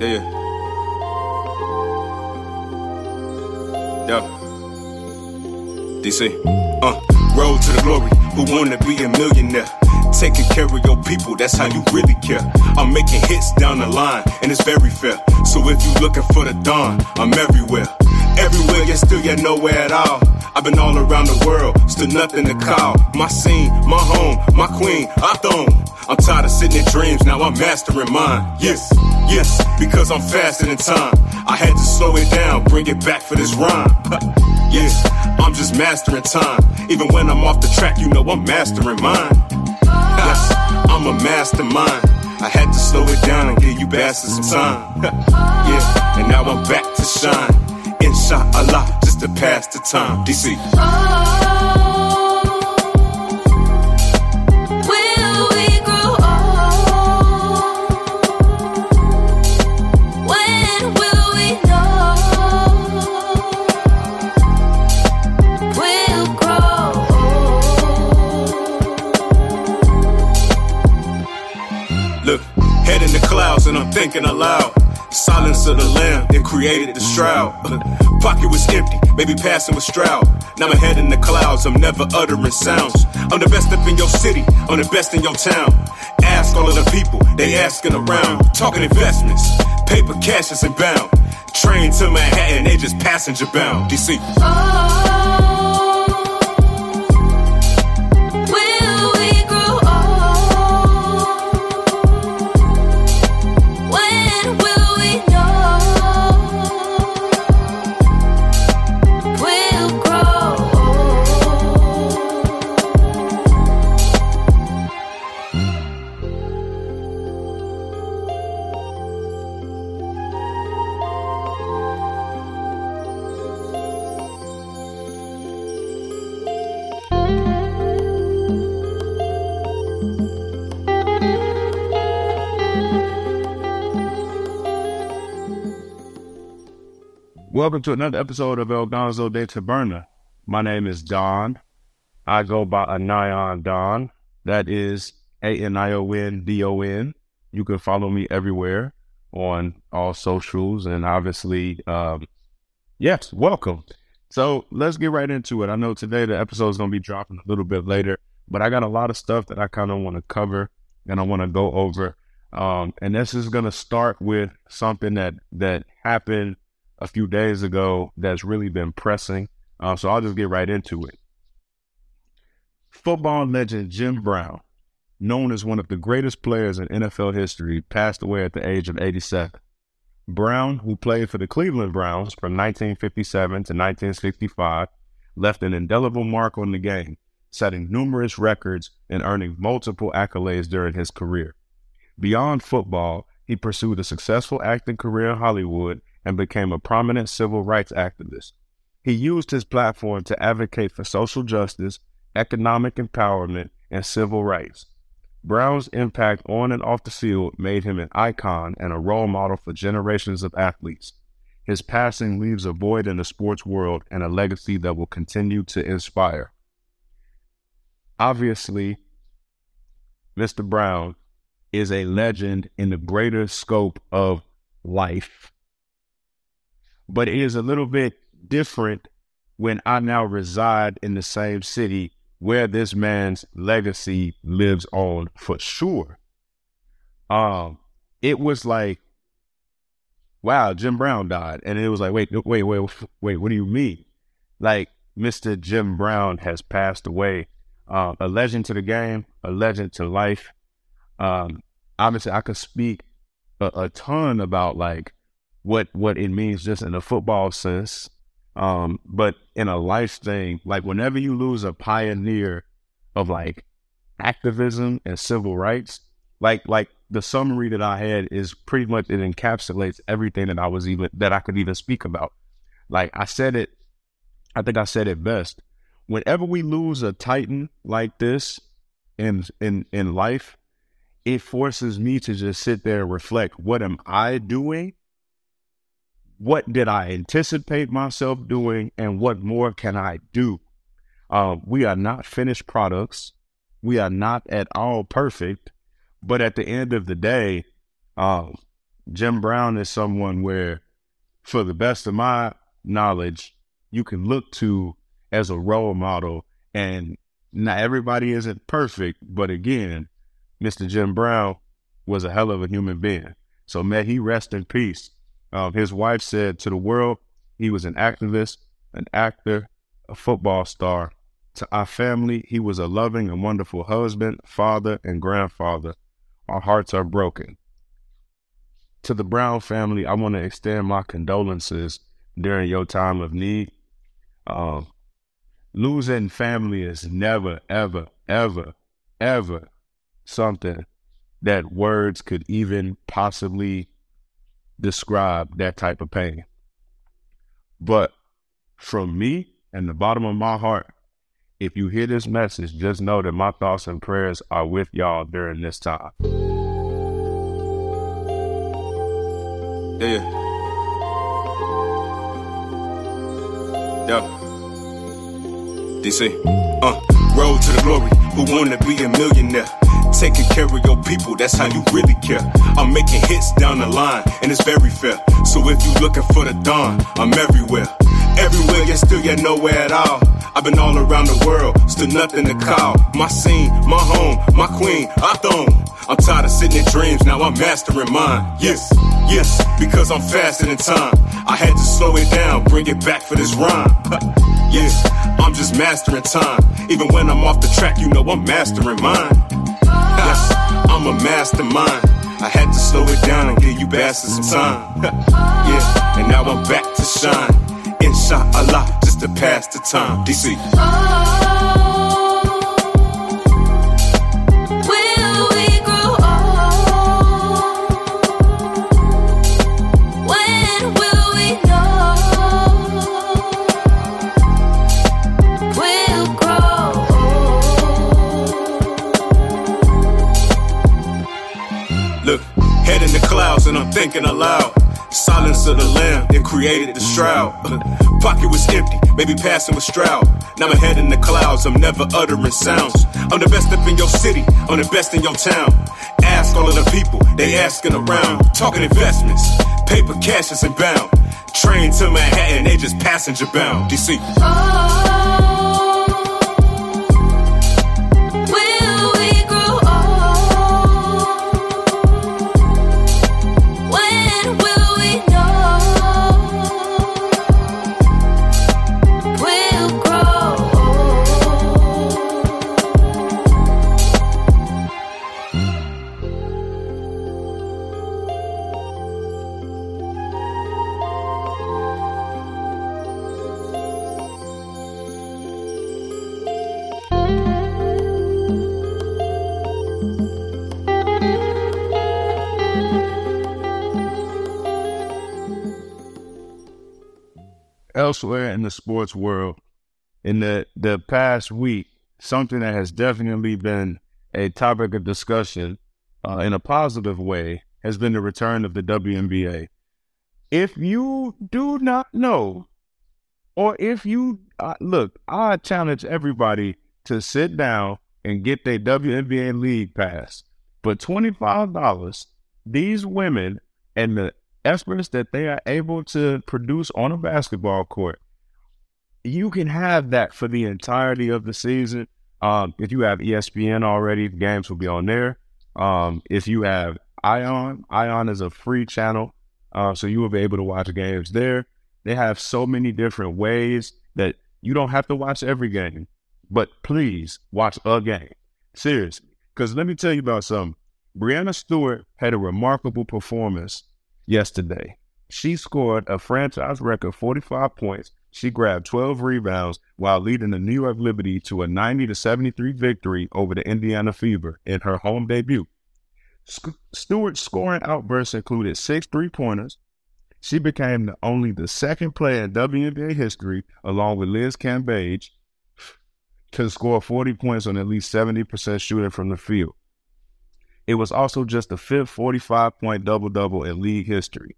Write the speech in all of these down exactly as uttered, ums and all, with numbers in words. Yeah. Yeah. D C. Uh, road to the glory. Who wanna be a millionaire? Taking care of your people, that's how you really care. I'm making hits down the line, and it's very fair. So if you looking for the dawn, I'm everywhere. Everywhere, yet still you're nowhere at all. I've been all around the world, still nothing to call. My scene, my home, my queen, I thong. I'm tired of sitting in dreams, now I'm mastering mine. Yes, yes, because I'm faster than time. I had to slow it down, bring it back for this rhyme. Yes, I'm just mastering time. Even when I'm off the track, you know I'm mastering mine. Yes, I'm a mastermind. I had to slow it down and give you bastards some time. Yeah, and now I'm back to shine. Inshallah, just to pass the time. D C. And I'm thinking aloud. The silence of the lamb, it created the shroud. Pocket was empty, maybe passing with Stroud. Now my head in the clouds, I'm never uttering sounds. I'm the best up in your city, I'm the best in your town. Ask all of the people, they asking around. Talking investments, paper cash is inbound. Train to Manhattan, they just passenger bound. D C. Oh. Welcome to another episode of El Ganso de Taberna. My name is Don. I go by Anion Don. That is A N I O N D O N. You can follow me everywhere on all socials and obviously, um, yes, welcome. So let's get right into it. I know today the episode is going to be dropping a little bit later, but I got a lot of stuff that I kind of want to cover and I want to go over. Um, and this is going to start with something that, that happened a few days ago that's really been pressing. Uh, so I'll just get right into it. Football legend Jim Brown, known as one of the greatest players in N F L history, passed away at the age of eighty-seven. Brown, who played for the Cleveland Browns from nineteen fifty-seven to nineteen sixty-five, left an indelible mark on the game, setting numerous records and earning multiple accolades during his career. Beyond football, he pursued a successful acting career in Hollywood and became a prominent civil rights activist. He used his platform to advocate for social justice, economic empowerment, and civil rights. Brown's impact on and off the field made him an icon and a role model for generations of athletes. His passing leaves a void in the sports world and a legacy that will continue to inspire. Obviously, Mister Brown is a legend in the greater scope of life. But it is a little bit different when I now reside in the same city where this man's legacy lives on for sure. Um, it was like, wow, Jim Brown died. And it was like, wait, wait, wait, wait, what do you mean? Like, Mister Jim Brown has passed away. Uh, a legend to the game, a legend to life. Um, obviously, I could speak a, a ton about like, what what it means just in a football sense, um, but in a life thing, like whenever you lose a pioneer of like activism and civil rights, like like the summary that I had is pretty much, it encapsulates everything that I was even, that I could even speak about. Like I said it, I think I said it best. Whenever we lose a titan like this in in in life, it forces me to just sit there and reflect, what am I doing? What did I anticipate myself doing, and what more can I do? Uh, we are not finished products. We are not at all perfect. But at the end of the day, uh, Jim Brown is someone where, for the best of my knowledge, you can look to as a role model. And not everybody isn't perfect, but again, Mister Jim Brown was a hell of a human being. So may he rest in peace. Um, his wife said to the world, he was an activist, an actor, a football star. To our family, he was a loving and wonderful husband, father, and grandfather. Our hearts are broken. To the Brown family, I want to extend my condolences during your time of need. Um, losing family is never, ever, ever, ever something that words could even possibly describe, that type of pain. But from me and the bottom of my heart, if you hear this message, just know that my thoughts and prayers are with y'all during this time. Yeah. Yeah. D C. Uh, road to the glory. Who wanna be a millionaire? Taking care of your people, that's how you really care. I'm making hits down the line, and it's very fair. So if you looking for the dawn, I'm everywhere. Everywhere, yet still yet nowhere at all. I've been all around the world, still nothing to call. My scene, my home, my queen, I thong. I'm tired of sitting in dreams, now I'm mastering mine. Yes, yes, because I'm faster than time. I had to slow it down, bring it back for this rhyme. Yes, I'm just mastering time. Even when I'm off the track, you know I'm mastering mine. Yes, I'm a mastermind. I had to slow it down and give you bastards some time. Yeah, and now I'm back to shine. Inshallah, just to pass the time. D C. Head in the clouds and I'm thinking aloud. The silence of the lamb, it created the shroud. Pocket was empty, maybe passing with Stroud. Now my head in the clouds, I'm never uttering sounds. I'm the best up in your city, I'm the best in your town. Ask all of the people, they asking around. Talking investments, paper cash is inbound. Train to Manhattan, they just passenger bound. D C. Oh. Elsewhere in the sports world, in the, the past week, something that has definitely been a topic of discussion uh, in a positive way has been the return of the W N B A. If you do not know, or if you, uh, look, I challenge everybody to sit down and get their W N B A league pass. For twenty-five dollars, these women and the experts that they are able to produce on a basketball court, you can have that for the entirety of the season. Um, if you have E S P N already, games will be on there. Um, if you have Ion, Ion is a free channel, uh, so you will be able to watch games there. They have so many different ways that you don't have to watch every game, but please watch a game. Seriously. Because let me tell you about something. Breanna Stewart had a remarkable performance yesterday. She scored a franchise record forty-five points. She grabbed twelve rebounds while leading the New York Liberty to a ninety to seventy-three victory over the Indiana Fever in her home debut. Sc- Stewart's scoring outbursts included six three-pointers. She became the, only the second player in W N B A history, along with Liz Cambage, to score forty points on at least seventy percent shooting from the field. It was also just the fifth forty-five-point double-double in league history.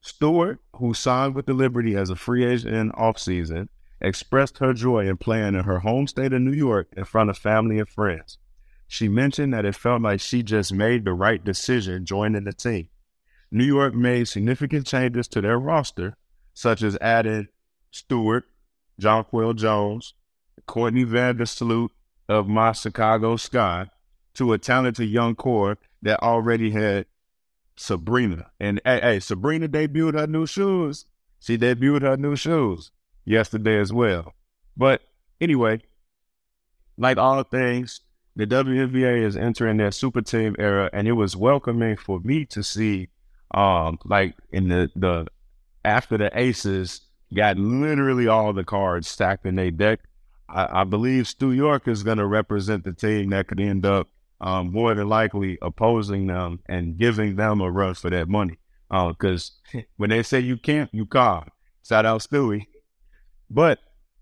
Stewart, who signed with the Liberty as a free agent in offseason, expressed her joy in playing in her home state of New York in front of family and friends. She mentioned that it felt like she just made the right decision joining the team. New York made significant changes to their roster, such as adding Stewart, Jonquel Jones, Courtney Vandersloot of my Chicago Sky, to a talented young core that already had Sabrina. And hey, hey, Sabrina debuted her new shoes. She debuted her new shoes yesterday as well. But anyway, like all things, the W N B A is entering their super team era, and it was welcoming for me to see, um, like in the, the after the Aces got literally all the cards stacked in their deck. I, I believe Stu York is going to represent the team that could end up um, more than likely opposing them and giving them a run for that money. Because uh, when they say you can't, you can't. Shout out Stewie. But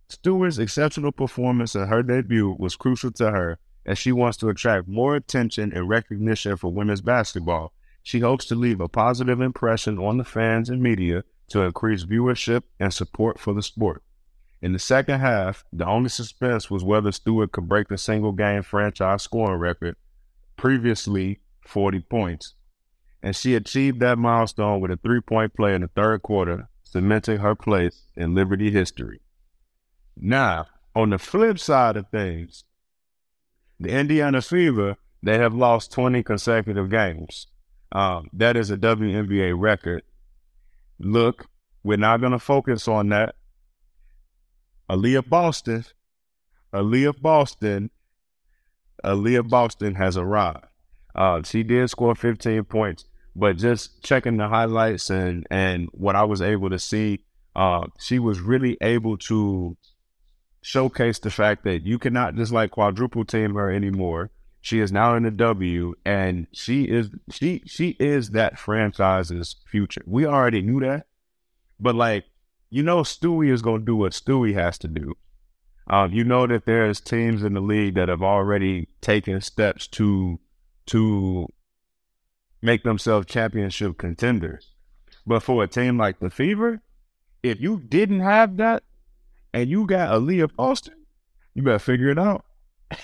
Stewart's exceptional performance in her debut was crucial to her, as she wants to attract more attention and recognition for women's basketball. She hopes to leave a positive impression on the fans and media to increase viewership and support for the sport. In the second half, the only suspense was whether Stewart could break the single-game franchise scoring record, previously forty points. And she achieved that milestone with a three-point play in the third quarter, cementing her place in Liberty history. Now, on the flip side of things, the Indiana Fever, they have lost twenty consecutive games. Um, that is a W N B A record. Look, we're not going to focus on that. Aaliyah Boston, Aaliyah Boston, Aaliyah Boston has arrived. Uh, she did score fifteen points, but just checking the highlights and, and what I was able to see, uh, she was really able to showcase the fact that you cannot just like quadruple team her anymore. She is now in the W, and she is she she is that franchise's future. We already knew that, but like, you know, Stewie is gonna do what Stewie has to do. Um, you know that there's teams in the league that have already taken steps to to make themselves championship contenders. But for a team like the Fever, if you didn't have that, and you got Aaliyah Boston, you better figure it out.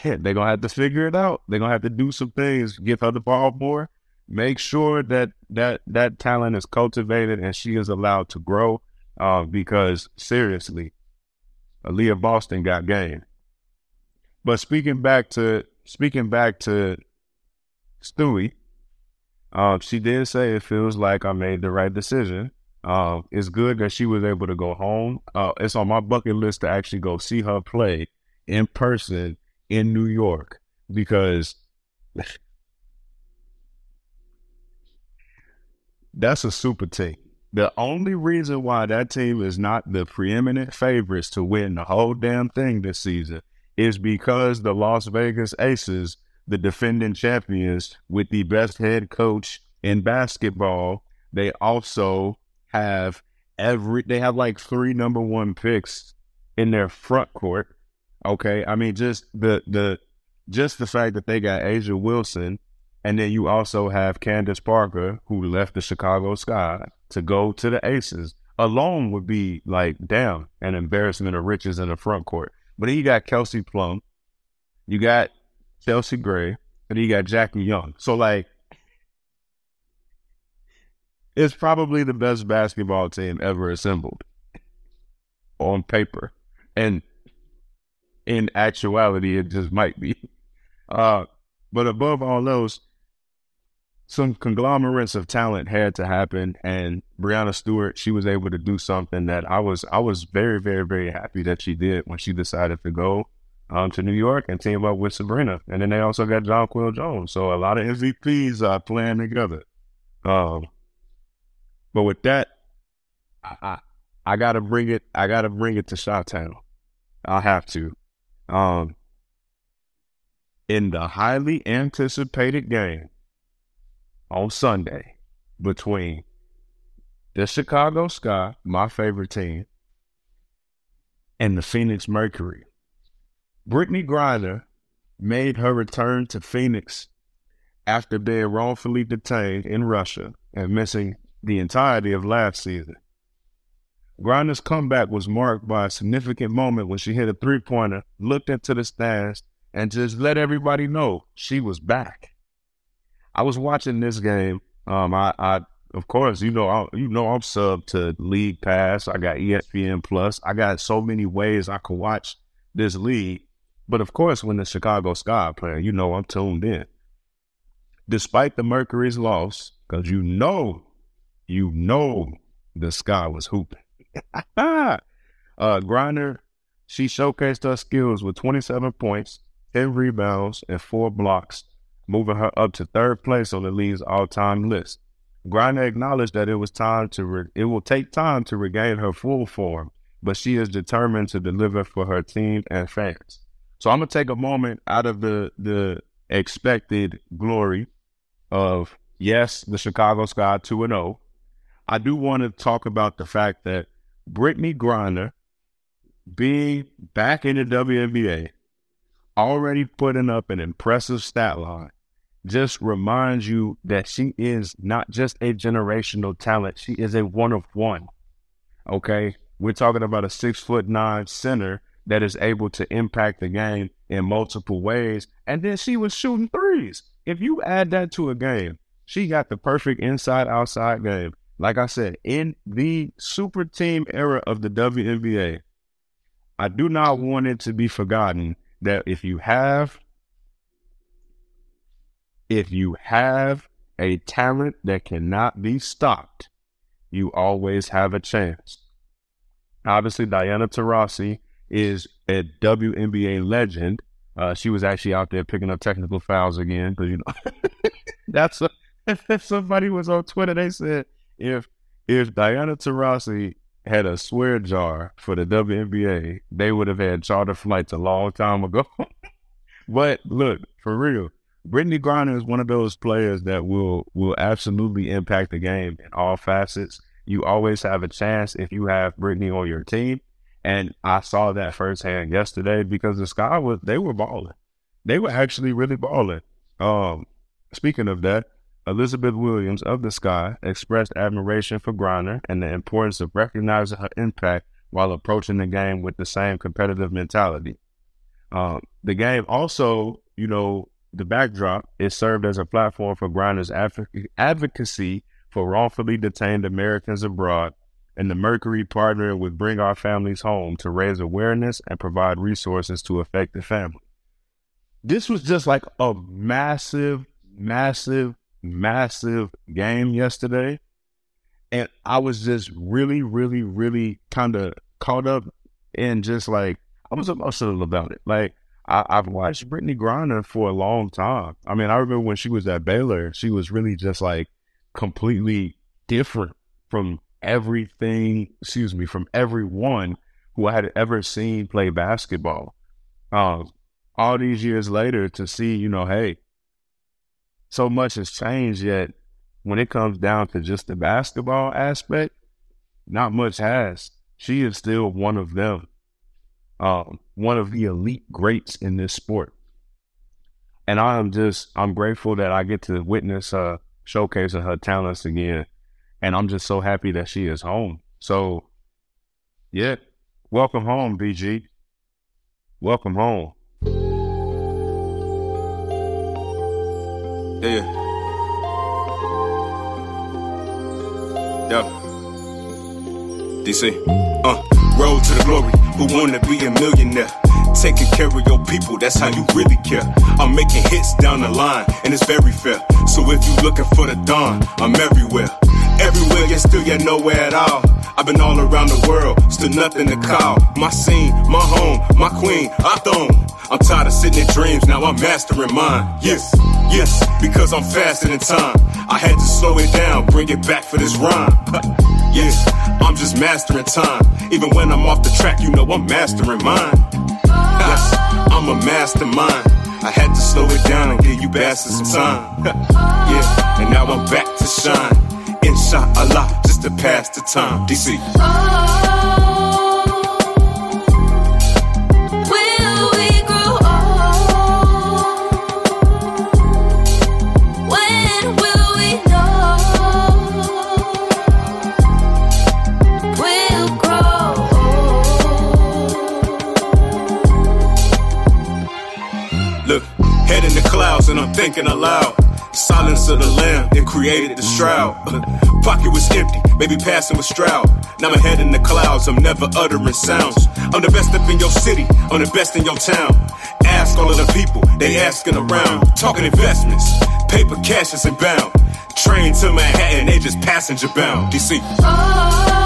They're going to have to figure it out. They're going to have to do some things, give her the ball more, make sure that that, that talent is cultivated and she is allowed to grow, uh, because, seriously, Aaliyah Boston got game. But speaking back to speaking back to Stewie, uh, she did say it feels like I made the right decision. Uh, it's good that she was able to go home. Uh, it's on my bucket list to actually go see her play in person in New York, because that's a super team. The only reason why that team is not the preeminent favorites to win the whole damn thing this season is because the Las Vegas Aces, the defending champions with the best head coach in basketball, they also have every they have like three number one picks in their front court. Okay, I mean, just the the just the fact that they got Asia Wilson, and then you also have Candace Parker, who left the Chicago Sky to go to the Aces, alone would be like, damn, an embarrassment of riches in the front court. But then you got Kelsey Plum, you got Chelsea Gray, and you got Jackie Young. So like, it's probably the best basketball team ever assembled on paper. And in actuality, it just might be. Uh, but above all those, some conglomerates of talent had to happen. And Breanna Stewart, she was able to do something that I was I was very, very, very happy that she did when she decided to go um, to New York and team up with Sabrina. And then they also got Jonquel Jones. So a lot of M V Ps are playing together. Um, But with that, I, I I gotta bring it. I gotta bring it to Chi-Town. I have to. Um, in the highly anticipated game on Sunday between the Chicago Sky, my favorite team, and the Phoenix Mercury, Brittney Griner made her return to Phoenix after being wrongfully detained in Russia and missing the entirety of last season. Griner's comeback was marked by a significant moment when she hit a three-pointer, looked into the stands, and just let everybody know she was back. I was watching this game. Um, I, I Of course, you know, I, you know, I'm subbed to League Pass. I got E S P N Plus. I got so many ways I could watch this league. But of course, when the Chicago Sky playing, you know, I'm tuned in. Despite the Mercury's loss, because you know, you know, the Sky was hooping. uh, Griner, she showcased her skills with twenty-seven points, ten rebounds, and four blocks, moving her up to third place on the league's all-time list. Griner acknowledged that it was time to re- it will take time to regain her full form, but she is determined to deliver for her team and fans. So I'm gonna take a moment out of the the expected glory of, yes, the Chicago Sky two and oh. I do want to talk about the fact that Brittney Griner, being back in the W N B A, already putting up an impressive stat line, just reminds you that she is not just a generational talent. She is a one of one. Okay. We're talking about a six foot nine center that is able to impact the game in multiple ways. And then she was shooting threes. If you add that to a game, she got the perfect inside outside game. Like I said, in the super team era of the W N B A, I do not want it to be forgotten that if you have If you have a talent that cannot be stopped, you always have a chance. Obviously, Diana Taurasi is a W N B A legend. Uh, she was actually out there picking up technical fouls again because, you know, that's a, if somebody was on Twitter, they said if if Diana Taurasi had a swear jar for the W N B A, they would have had charter flights a long time ago. But look, for real, Brittney Griner is one of those players that will will absolutely impact the game in all facets. You always have a chance if you have Brittney on your team, and I saw that firsthand yesterday because the Sky was they were balling. They were actually really balling. Um, speaking of that, Elizabeth Williams of the Sky expressed admiration for Griner and the importance of recognizing her impact while approaching the game with the same competitive mentality. Um, the game also, you know. The backdrop, it served as a platform for Griner's adv- advocacy for wrongfully detained Americans abroad, and the Mercury partnered with Bring Our Families Home to raise awareness and provide resources to affected families. This was just like a massive, massive, massive game yesterday, and I was just really, really, really kind of caught up and just like, I was emotional about it. Like, I, I've watched Brittney Griner for a long time. I mean, I remember when she was at Baylor, she was really just like completely different from everything, excuse me, from everyone who I had ever seen play basketball. Um, all these years later to see, you know, hey, so much has changed, yet when it comes down to just the basketball aspect, not much has. She is still one of them. Um, one of the elite greats in this sport. And I am just, I'm grateful that I get to witness her showcasing her talents again. And I'm just so happy that she is home. So, yeah, welcome home, B G. Welcome home. Yeah. Yeah. D C. Uh, road to the glory. Who wanna be a millionaire? Taking care of your people, that's how you really care. I'm making hits down the line, and it's very fair. So if you looking for the dawn, I'm everywhere. Everywhere, yet still yet nowhere at all. I've been all around the world, still nothing to call. My scene, my home, my queen, I thong. I'm tired of sitting in dreams, now I'm mastering mine. Yes, yes, because I'm faster than time. I had to slow it down, bring it back for this rhyme. Yes, I'm just mastering time. Even when I'm off the track, you know I'm mastering mine. Yes, I'm a mastermind. I had to slow it down and give you bastards some time. Yeah, and now I'm back to shine. Inshallah, just to pass the time. D C. Look, head in the clouds and I'm thinking aloud. Solid semblance of the lamb, then created the shroud. Pocket was empty, maybe passing with Stroud. Now my head in the clouds, I'm never uttering sounds. I'm the best up in your city, I'm the best in your town. Ask all of the people, they asking around. Talking investments, paper cash is inbound. Train to Manhattan, they just passenger bound. D C. Oh.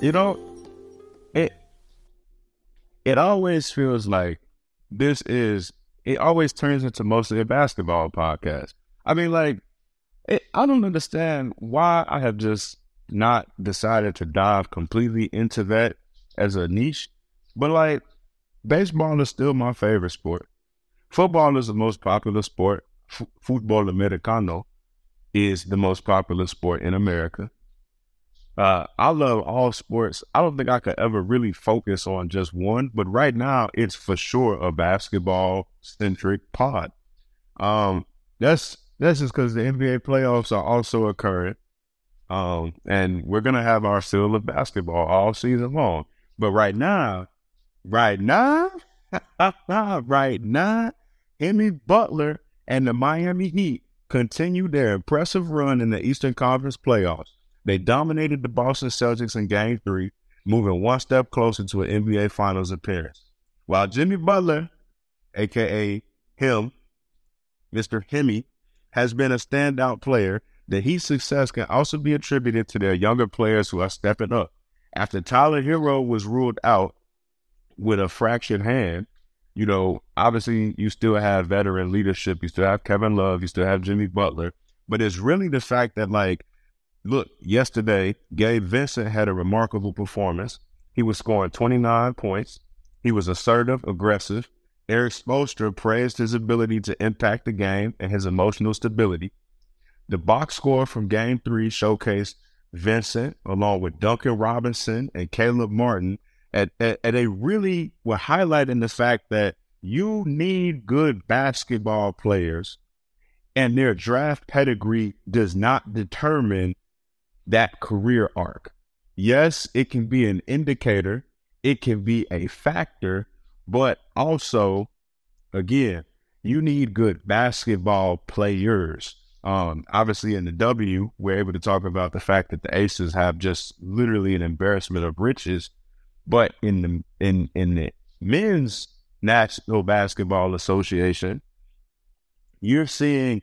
You know, it it always feels like this is, it always turns into mostly a basketball podcast. I mean, like, it, I don't understand why I have just not decided to dive completely into that as a niche. But, like, baseball is still my favorite sport. Football is the most popular sport. F- football americano is the most popular sport in America. Uh, I love all sports. I don't think I could ever really focus on just one, but right now it's for sure a basketball-centric pod. Um, that's that's just because the N B A playoffs are also occurring, um, and we're gonna have our fill of basketball all season long. But right now, right now, right now, Jimmy Butler and the Miami Heat continue their impressive run in the Eastern Conference playoffs. They dominated the Boston Celtics in Game three, moving one step closer to an N B A Finals appearance. While Jimmy Butler, a k a him, Mister Hemi, has been a standout player, the Heat's success can also be attributed to their younger players who are stepping up. After Tyler Hero was ruled out with a fractured hand, you know, obviously you still have veteran leadership. You still have Kevin Love. You still have Jimmy Butler. But it's really the fact that, like, look, yesterday, Gabe Vincent had a remarkable performance. He was scoring twenty-nine points. He was assertive, aggressive. Eric Spoelstra praised his ability to impact the game and his emotional stability. The box score from Game three showcased Vincent, along with Duncan Robinson and Caleb Martin, at, at, at a really were highlighting the fact that you need good basketball players, and their draft pedigree does not determine that career arc. Yes, it can be an indicator, it can be a factor, but also, again, you need good basketball players. Um, obviously, in the W, we're able to talk about the fact that the Aces have just literally an embarrassment of riches. But in the in in the Men's National Basketball Association, you're seeing,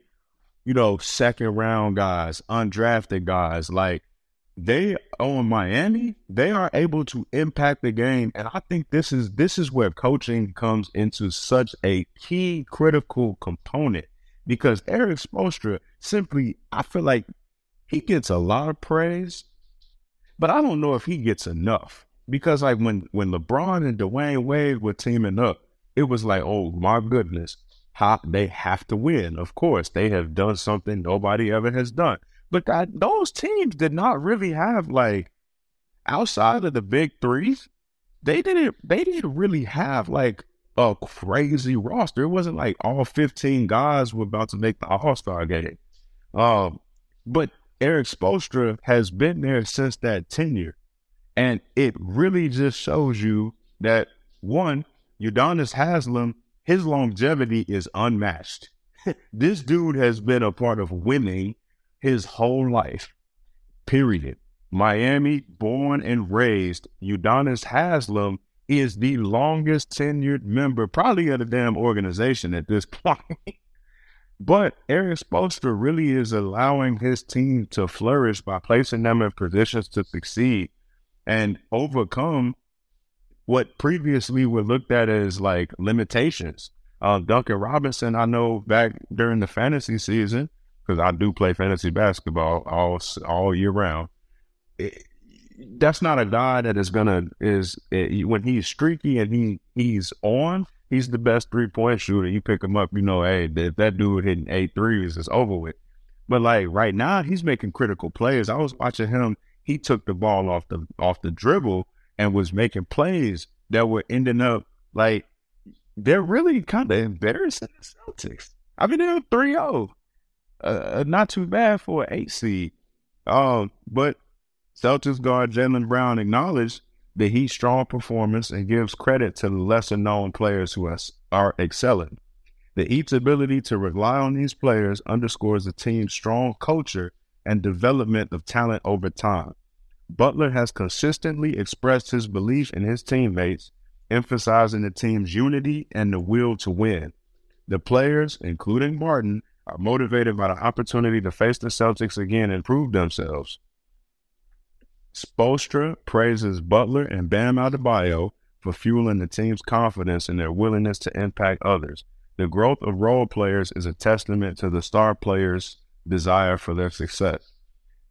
you know, second round guys, undrafted guys, like they on Miami, they are able to impact the game. And I think this is this is where coaching comes into such a key critical component, because Eric Spoelstra simply, I feel like he gets a lot of praise, but I don't know if he gets enough, because like when, when LeBron and Dwayne Wade were teaming up, it was like, oh my goodness. How they have to win. Of course, they have done something nobody ever has done. But I, those teams did not really have, like, outside of the big threes, they didn't they didn't really have, like, a crazy roster. It wasn't like all fifteen guys were about to make the All-Star game. Um, but Eric Spoelstra has been there since that tenure. And it really just shows you that, one, Udonis Haslem, his longevity is unmatched. This dude has been a part of winning his whole life, period. Miami, born and raised, Udonis Haslem is the longest tenured member, probably of the damn organization at this point. But Eric Spoelstra really is allowing his team to flourish by placing them in positions to succeed and overcome what previously were looked at as like limitations. Um, Duncan Robinson, I know back during the fantasy season, because I do play fantasy basketball all all year round, it, that's not a guy that is gonna is uh, when he's streaky and he he's on. He's the best three point shooter. You pick him up, you know, hey, if that dude hitting eight threes, it's over with. But like right now, he's making critical plays. I was watching him. He took the ball off the off the dribble and was making plays that were ending up like they're really kind of embarrassing the Celtics. I mean, they're three oh. Uh, not too bad for an eight seed. Um, but Celtics guard Jaylen Brown acknowledged that he's strong performance and gives credit to the lesser known players who are, are excelling. The Heat's ability to rely on these players underscores the team's strong culture and development of talent over time. Butler has consistently expressed his belief in his teammates, emphasizing the team's unity and the will to win. The players, including Martin, are motivated by the opportunity to face the Celtics again and prove themselves. Spoelstra praises Butler and Bam Adebayo for fueling the team's confidence and their willingness to impact others. The growth of role players is a testament to the star players' desire for their success.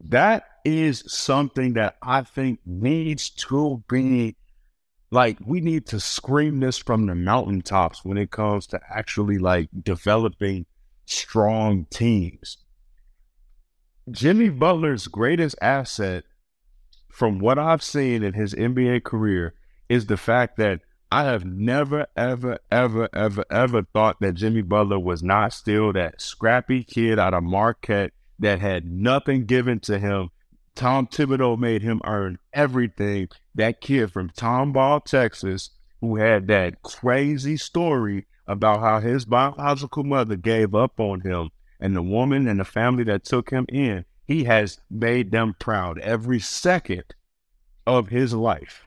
That is something that I think needs to be, like, we need to scream this from the mountaintops when it comes to actually, like, developing strong teams. Jimmy Butler's greatest asset, from what I've seen in his N B A career, is the fact that I have never, ever, ever, ever, ever thought that Jimmy Butler was not still that scrappy kid out of Marquette that had nothing given to him. Tom Thibodeau made him earn everything. That kid from Tomball, Texas, who had that crazy story about how his biological mother gave up on him and the woman and the family that took him in. He has made them proud every second of his life.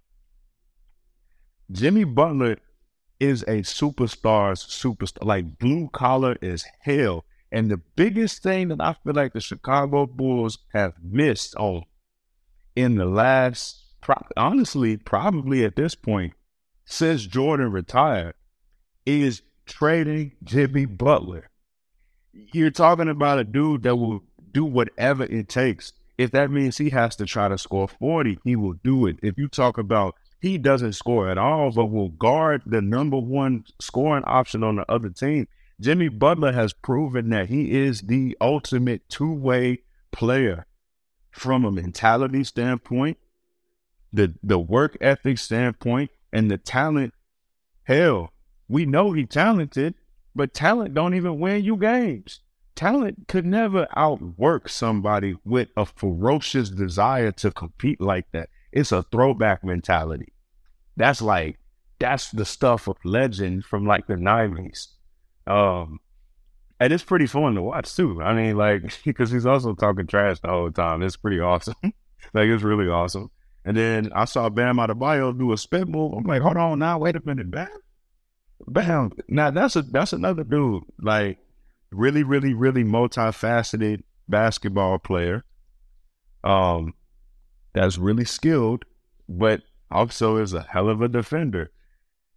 Jimmy Butler is a superstar's superstar, like blue collar as hell. And the biggest thing that I feel like the Chicago Bulls have missed on in the last, pro- honestly, probably at this point, since Jordan retired, is trading Jimmy Butler. You're talking about a dude that will do whatever it takes. If that means he has to try to score forty, he will do it. If you talk about he doesn't score at all, but will guard the number one scoring option on the other team, Jimmy Butler has proven that he is the ultimate two-way player from a mentality standpoint, the, the work ethic standpoint, and the talent. Hell, we know he's talented, but talent don't even win you games. Talent could never outwork somebody with a ferocious desire to compete like that. It's a throwback mentality. That's like, that's the stuff of legend from like the nineties. Um, and it's pretty fun to watch too. I mean, like, because he's also talking trash the whole time. It's pretty awesome. Like, it's really awesome. And then I saw Bam Adebayo do a spit move. I'm like, hold on now, wait a minute, Bam. Bam. Now that's a, that's another dude. Like, really, really, really multifaceted basketball player. Um, that's really skilled, but also is a hell of a defender.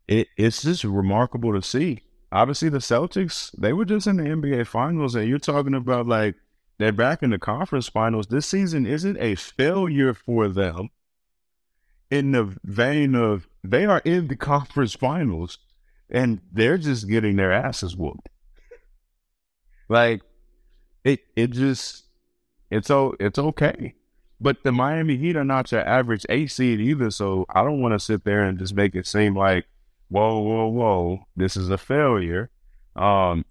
It, it's just remarkable to see. Obviously, the Celtics, they were just in the N B A Finals, and you're talking about, like, they're back in the conference finals. This season isn't a failure for them in the vein of they are in the conference finals, and they're just getting their asses whooped. Like, it it just, it's it's okay. But the Miami Heat are not your average eight seed either, so I don't want to sit there and just make it seem like, whoa, whoa, whoa, this is a failure. Um,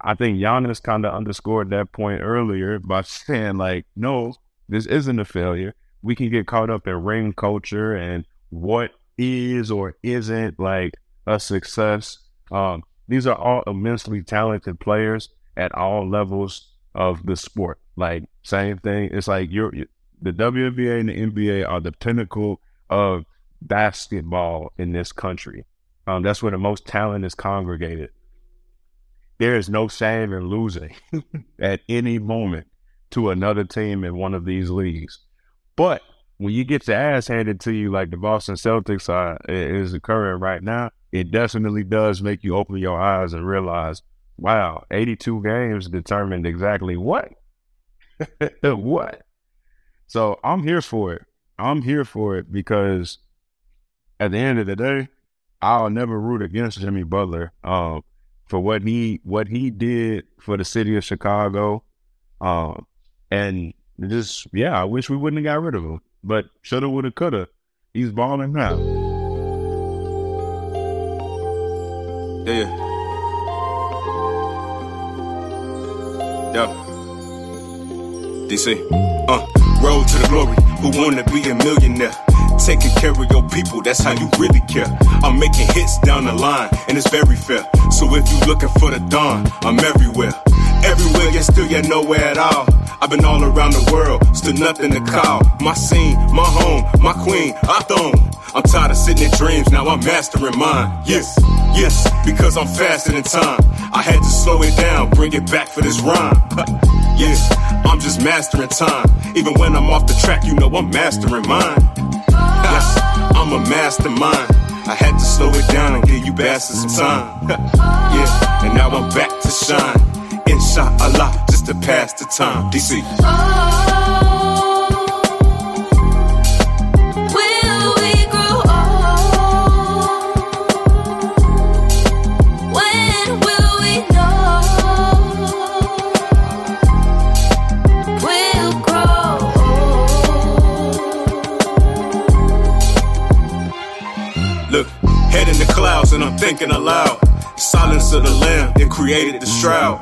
I think Giannis kind of underscored that point earlier by saying, like, no, this isn't a failure. We can get caught up in ring culture and what is or isn't, like, a success. Um, these are all immensely talented players at all levels of the sport. Like, same thing. It's like you're, you're, the W N B A and the N B A are the pinnacle of basketball in this country. Um, that's where the most talent is congregated. There is no shame in losing at any moment to another team in one of these leagues. But when you get your ass handed to you like the Boston Celtics are, is occurring right now, it definitely does make you open your eyes and realize, wow, eighty-two games determined exactly what? What? So I'm here for it. I'm here for it because at the end of the day, I'll never root against Jimmy Butler uh, for what he what he did for the city of Chicago. Uh, and just, yeah, I wish we wouldn't have got rid of him. But shoulda, woulda, coulda. He's balling now. Yeah. Yeah. D C. Uh, road to the glory. Who wanna be a millionaire? Taking care of your people, that's how you really care. I'm making hits down the line, and it's very fair. So if you looking for the dawn, I'm everywhere. Everywhere, yet still you're nowhere at all. I've been all around the world, still nothing to call. My scene, my home, my queen, I thong. I'm tired of sitting in dreams, now I'm mastering mine. Yes, yes, because I'm faster than time. I had to slow it down, bring it back for this rhyme. Yes, I'm just mastering time. Even when I'm off the track, you know I'm mastering mine. Yes, I'm a mastermind. I had to slow it down and give you bastards some time. Yeah, and now I'm back to shine. Inshallah, just to pass the time. D C. Head in the clouds and I'm thinking aloud. Silence of the lamb, it created the shroud.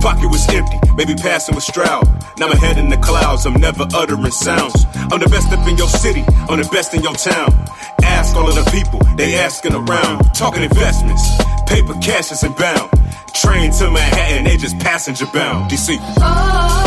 Pocket was empty, maybe passing with Stroud. Now my head in the clouds, I'm never uttering sounds. I'm the best up in your city, I'm the best in your town. Ask all of the people, they asking around. Talking investments, paper cash is inbound. Train to Manhattan, they just passenger bound. D C. Oh.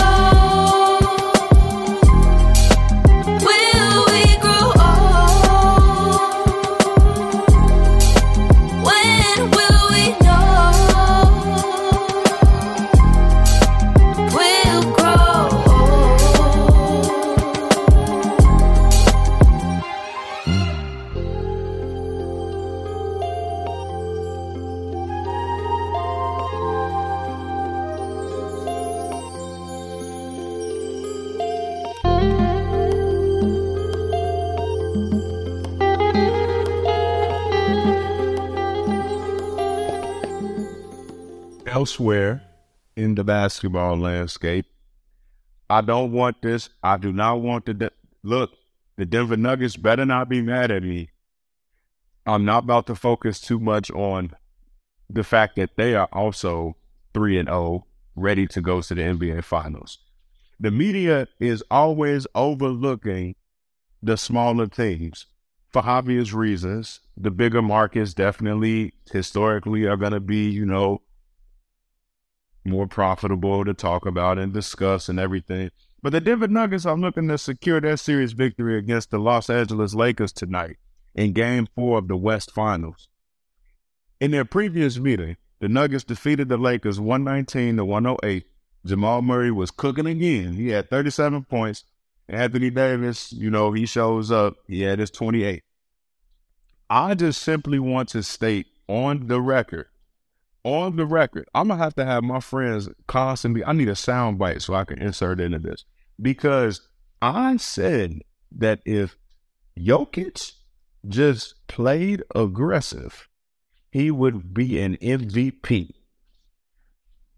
Elsewhere in the basketball landscape, I don't want this. I do not want the. De- Look, the Denver Nuggets better not be mad at me. I'm not about to focus too much on the fact that they are also three and oh, ready to go to the N B A Finals. The media is always overlooking the smaller teams for obvious reasons. The bigger markets definitely historically are going to be, you know, more profitable to talk about and discuss and everything. But the Denver Nuggets are looking to secure their series victory against the Los Angeles Lakers tonight in Game four of the West Finals. In their previous meeting, the Nuggets defeated the Lakers one nineteen to one oh eight. Jamal Murray was cooking again. He had thirty-seven points. Anthony Davis, you know, he shows up. He had his twenty-eight. I just simply want to state on the record On the record, I'm going to have to have my friends constantly. I need a sound bite so I can insert into this. Because I said that if Jokic just played aggressive, he would be an M V P.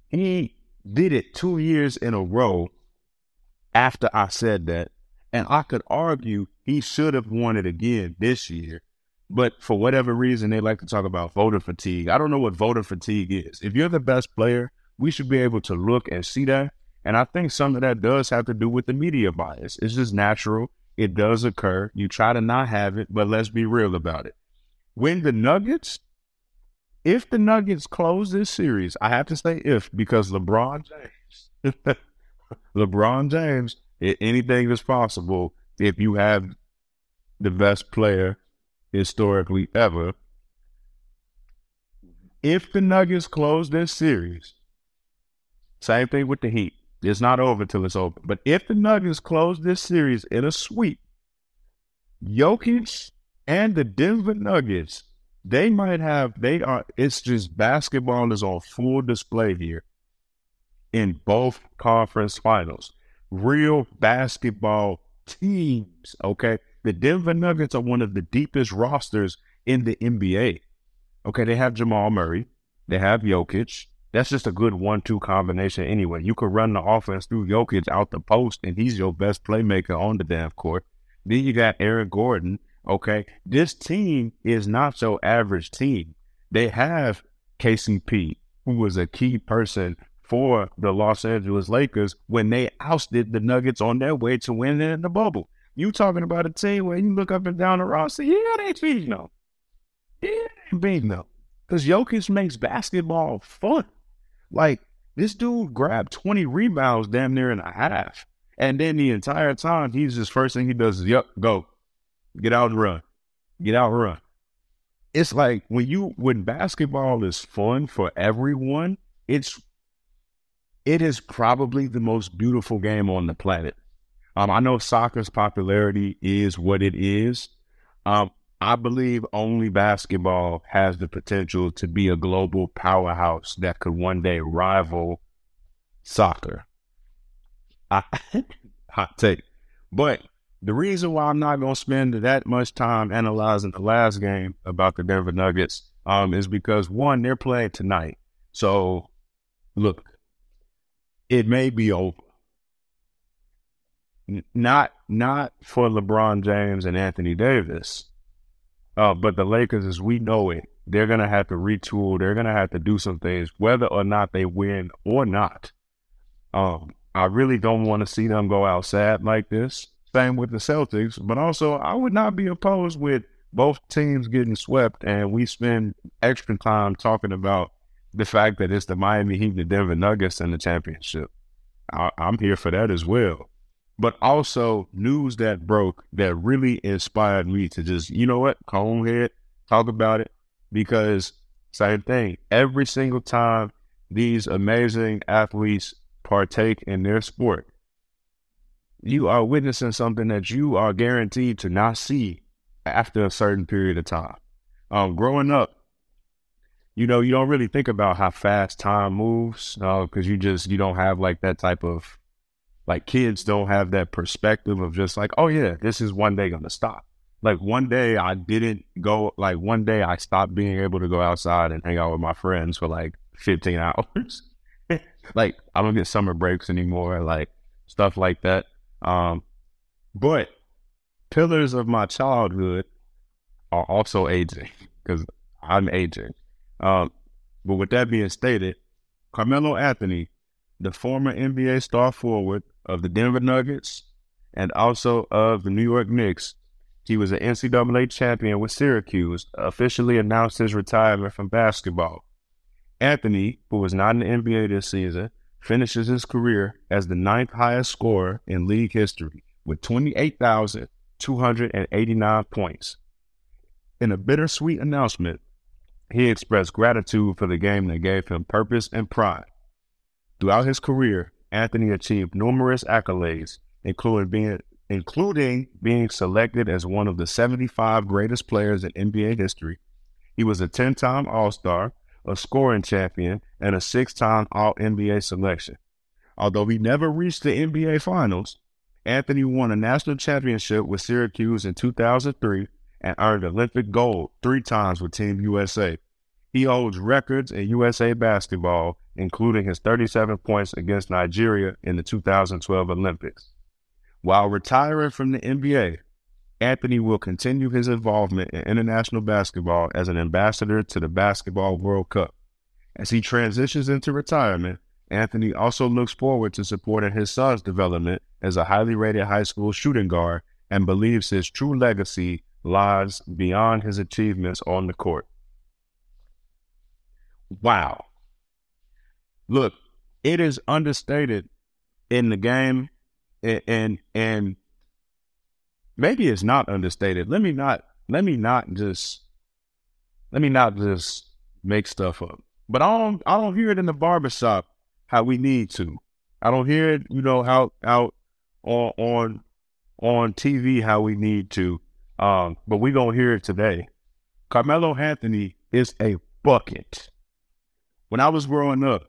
He did it two years in a row after I said that. And I could argue he should have won it again this year. But for whatever reason, they like to talk about voter fatigue. I don't know what voter fatigue is. If you're the best player, we should be able to look and see that. And I think some of that does have to do with the media bias. It's just natural. It does occur. You try to not have it, but let's be real about it. When the Nuggets, if the Nuggets close this series, I have to say if, because LeBron James, LeBron James, anything is possible if you have the best player historically ever. If the Nuggets close this series, same thing with the Heat. It's not over till it's over. But if the Nuggets close this series in a sweep, Jokic and the Denver Nuggets, they might have, they are, it's just basketball is on full display here in both conference finals. Real basketball teams, okay? The Denver Nuggets are one of the deepest rosters in the N B A. Okay, they have Jamal Murray. They have Jokic. That's just a good one two combination anyway. You could run the offense through Jokic out the post, and he's your best playmaker on the damn court. Then you got Aaron Gordon, okay? This team is not your average team. They have K C P, who was a key person for the Los Angeles Lakers when they ousted the Nuggets on their way to winning in the bubble. You talking about a team where you look up and down the roster, yeah, they ain't beating them. Yeah, they ain't beating them. Because Jokic makes basketball fun. Like, this dude grabbed twenty rebounds damn near in a half. And then the entire time, he's just first thing he does is, yep, go. Get out and run. Get out and run. It's like, when you when basketball is fun for everyone, it's it is probably the most beautiful game on the planet. Um, I know soccer's popularity is what it is. Um, I believe only basketball has the potential to be a global powerhouse that could one day rival soccer. I, hot take. But the reason why I'm not going to spend that much time analyzing the last game about the Denver Nuggets um, is because, one, they're playing tonight. So, look, it may be over. Not not for LeBron James and Anthony Davis, uh, but the Lakers, as we know it, they're going to have to retool. They're going to have to do some things, whether or not they win or not. Um, I really don't want to see them go out sad like this. Same with the Celtics, but also I would not be opposed with both teams getting swept, and we spend extra time talking about the fact that it's the Miami Heat and the Denver Nuggets in the championship. I, I'm here for that as well. But also news that broke that really inspired me to just, you know what, comb head, talk about it, because same thing. Every single time these amazing athletes partake in their sport, you are witnessing something that you are guaranteed to not see after a certain period of time. Um, growing up, you know, you don't really think about how fast time moves because uh, you just, you don't have like that type of, like kids don't have that perspective of just like, oh yeah, this is one day going to stop. Like one day I didn't go, like one day I stopped being able to go outside and hang out with my friends for like fifteen hours. Like I don't get summer breaks anymore, like stuff like that. Um, but pillars of my childhood are also aging because I'm aging. Um, but with that being stated, Carmelo Anthony, the former N B A star forward of the Denver Nuggets and also of the New York Knicks, he was an N C double A champion with Syracuse, officially announced his retirement from basketball. Anthony, who was not in the N B A this season, finishes his career as the ninth highest scorer in league history with twenty-eight thousand two hundred eighty-nine points. In a bittersweet announcement, he expressed gratitude for the game that gave him purpose and pride. Throughout his career, Anthony achieved numerous accolades, including being, including being selected as one of the seventy-five greatest players in N B A history. He was a ten-time All-Star, a scoring champion, and a six-time All N B A selection. Although he never reached the N B A Finals, Anthony won a national championship with Syracuse in two thousand three and earned Olympic gold three times with Team U S A. He holds records in U S A basketball, including his thirty-seven points against Nigeria in the two thousand twelve Olympics. While retiring from the N B A, Anthony will continue his involvement in international basketball as an ambassador to the Basketball World Cup. As he transitions into retirement, Anthony also looks forward to supporting his son's development as a highly rated high school shooting guard and believes his true legacy lies beyond his achievements on the court. Wow. Look, it is understated in the game, and, and and maybe it's not understated. Let me not let me not just let me not just make stuff up. But I don't I don't hear it in the barbershop how we need to. I don't hear it, you know, how out on on on T V how we need to. Um, but we gonna hear it today. Carmelo Anthony is a bucket. When I was growing up,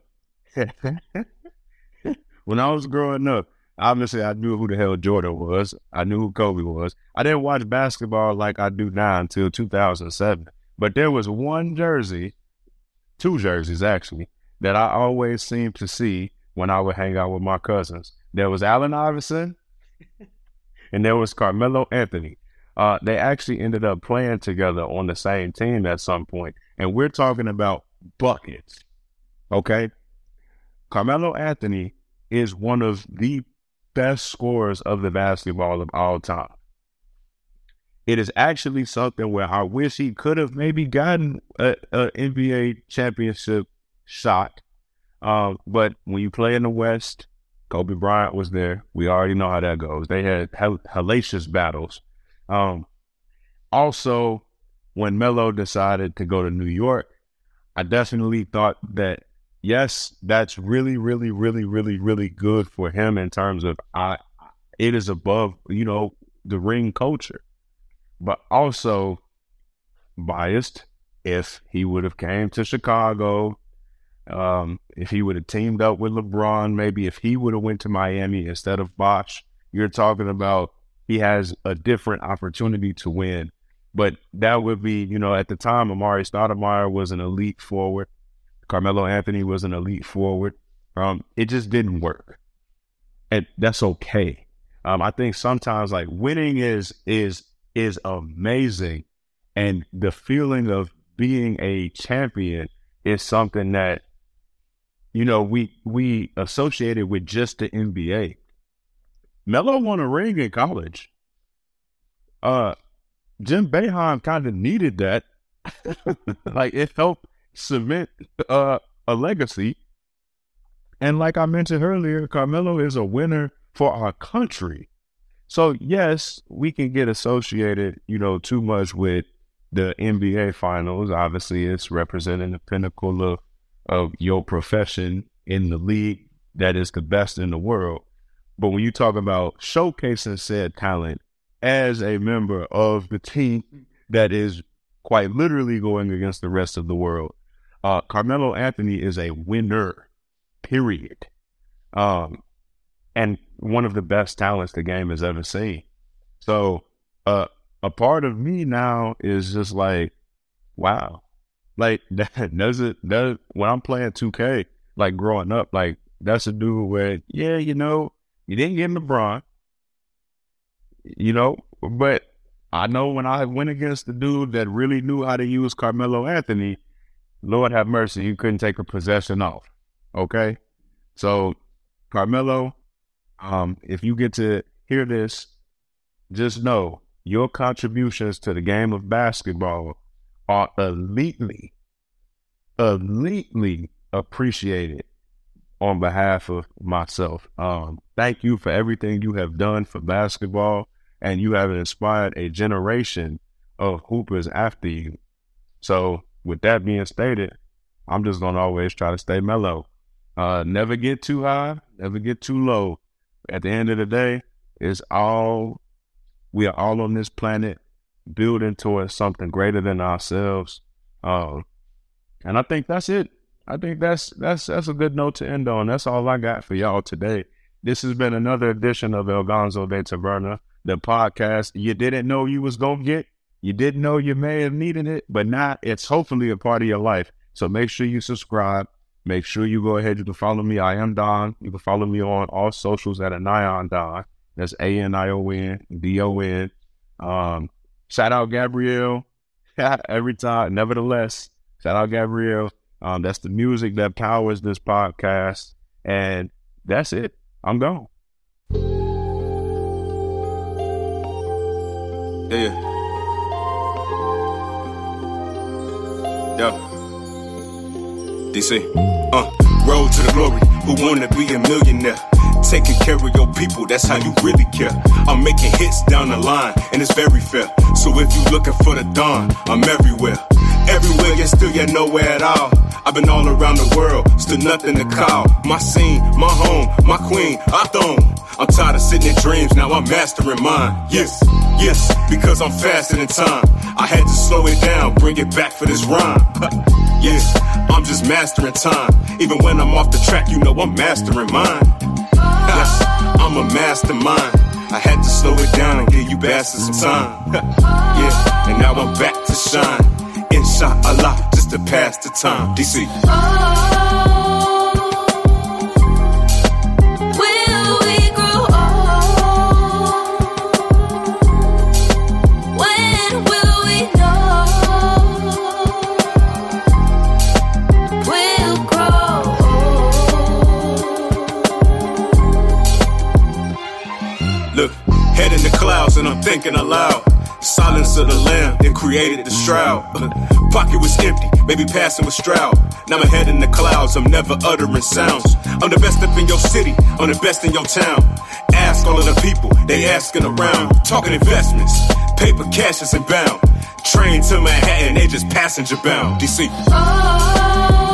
when I was growing up, Obviously, I knew who the hell Jordan was. I knew who Kobe was. I didn't watch basketball like I do now until two thousand seven. But there was one jersey, two jerseys actually, that I always seemed to see when I would hang out with my cousins. There was Allen Iverson, and there was Carmelo Anthony. Uh, they actually ended up playing together on the same team at some point. And we're talking about buckets, okay? Carmelo Anthony is one of the best scorers of the basketball of all time. It is actually something where I wish he could have maybe gotten an N B A championship shot. Uh, but when you play in the West, Kobe Bryant was there. We already know how that goes. They had hell- hellacious battles. Um, also, when Melo decided to go to New York, I definitely thought that, yes, that's really, really, really, really, really good for him in terms of I, it is above, you know, the ring culture. But also biased, if he would have came to Chicago, um, if he would have teamed up with LeBron, maybe if he would have went to Miami instead of Bosh, you're talking about he has a different opportunity to win. But that would be, you know, at the time, Amari Stoudemire was an elite forward. Carmelo Anthony was an elite forward. Um, it just didn't work. And that's okay. Um, I think sometimes like winning is is is amazing. And the feeling of being a champion is something that, you know, we we associated with just the N B A. Melo won a ring in college. Uh, Jim Boeheim kind of needed that. Like it helped cement uh, a legacy. And like I mentioned earlier, Carmelo is a winner for our country. So yes, we can get associated, you know, too much with the N B A finals. Obviously, it's representing the pinnacle of, of your profession in the league that is the best in the world. But when you talk about showcasing said talent as a member of the team that is quite literally going against the rest of the world, uh, Carmelo Anthony is a winner, period. Um, and one of the best talents the game has ever seen. So uh, a part of me now is just like, wow. Like, that does it, does, when I'm playing two K, like growing up, like that's a dude where, yeah, you know, you didn't get LeBron, you know, but I know when I went against the dude that really knew how to use Carmelo Anthony, Lord have mercy, you couldn't take a possession off, okay? So, Carmelo, um, if you get to hear this, just know your contributions to the game of basketball are elitely, elitely appreciated. On behalf of myself, um, thank you for everything you have done for basketball, and you have inspired a generation of hoopers after you. So with that being stated, I'm just going to always try to stay mellow. Uh, never get too high, never get too low. At the end of the day, it's all, we are all on this planet building towards something greater than ourselves. Uh, and I think that's it. I think that's that's that's a good note to end on. That's all I got for y'all today. This has been another edition of El Ganso de Taberna, the podcast you didn't know you was going to get. You didn't know you may have needed it, but now it's hopefully a part of your life. So make sure you subscribe. Make sure you go ahead. You can follow me. I am Don. You can follow me on all socials at Anion Don. That's A N I O N D O N. Um, shout out Gabrielle. Every time. Nevertheless, shout out Gabrielle. Um, that's the music that powers this podcast. And that's it. I'm gone. Yeah. Yeah. D C. Uh, road to the glory. Who wanna be a millionaire? Taking care of your people, that's how you really care. I'm making hits down the line, and it's very fair. So if you looking for the dawn, I'm everywhere. Everywhere, yet still you're nowhere at all. I've been all around the world, still nothing to call. My scene, my home, my queen, I thong. I'm tired of sitting in dreams, now I'm mastering mine. Yes, yes, because I'm faster than time. I had to slow it down, bring it back for this rhyme. Yes, I'm just mastering time. Even when I'm off the track, you know I'm mastering mine. Yes, I'm I'm a mastermind. I had to slow it down and give you bastards some time. Yeah, and now I'm back to shine. Inshallah, just to pass the time. D C. And I'm thinking aloud. Silence of the lamb, then created the shroud. Pocket was empty, maybe passing with Stroud. Now my head in the clouds, I'm never uttering sounds. I'm the best up in your city, I'm the best in your town. Ask all of the people, they asking around. Talking investments, paper cash is inbound. Train to Manhattan, they just passenger bound. D C. Oh.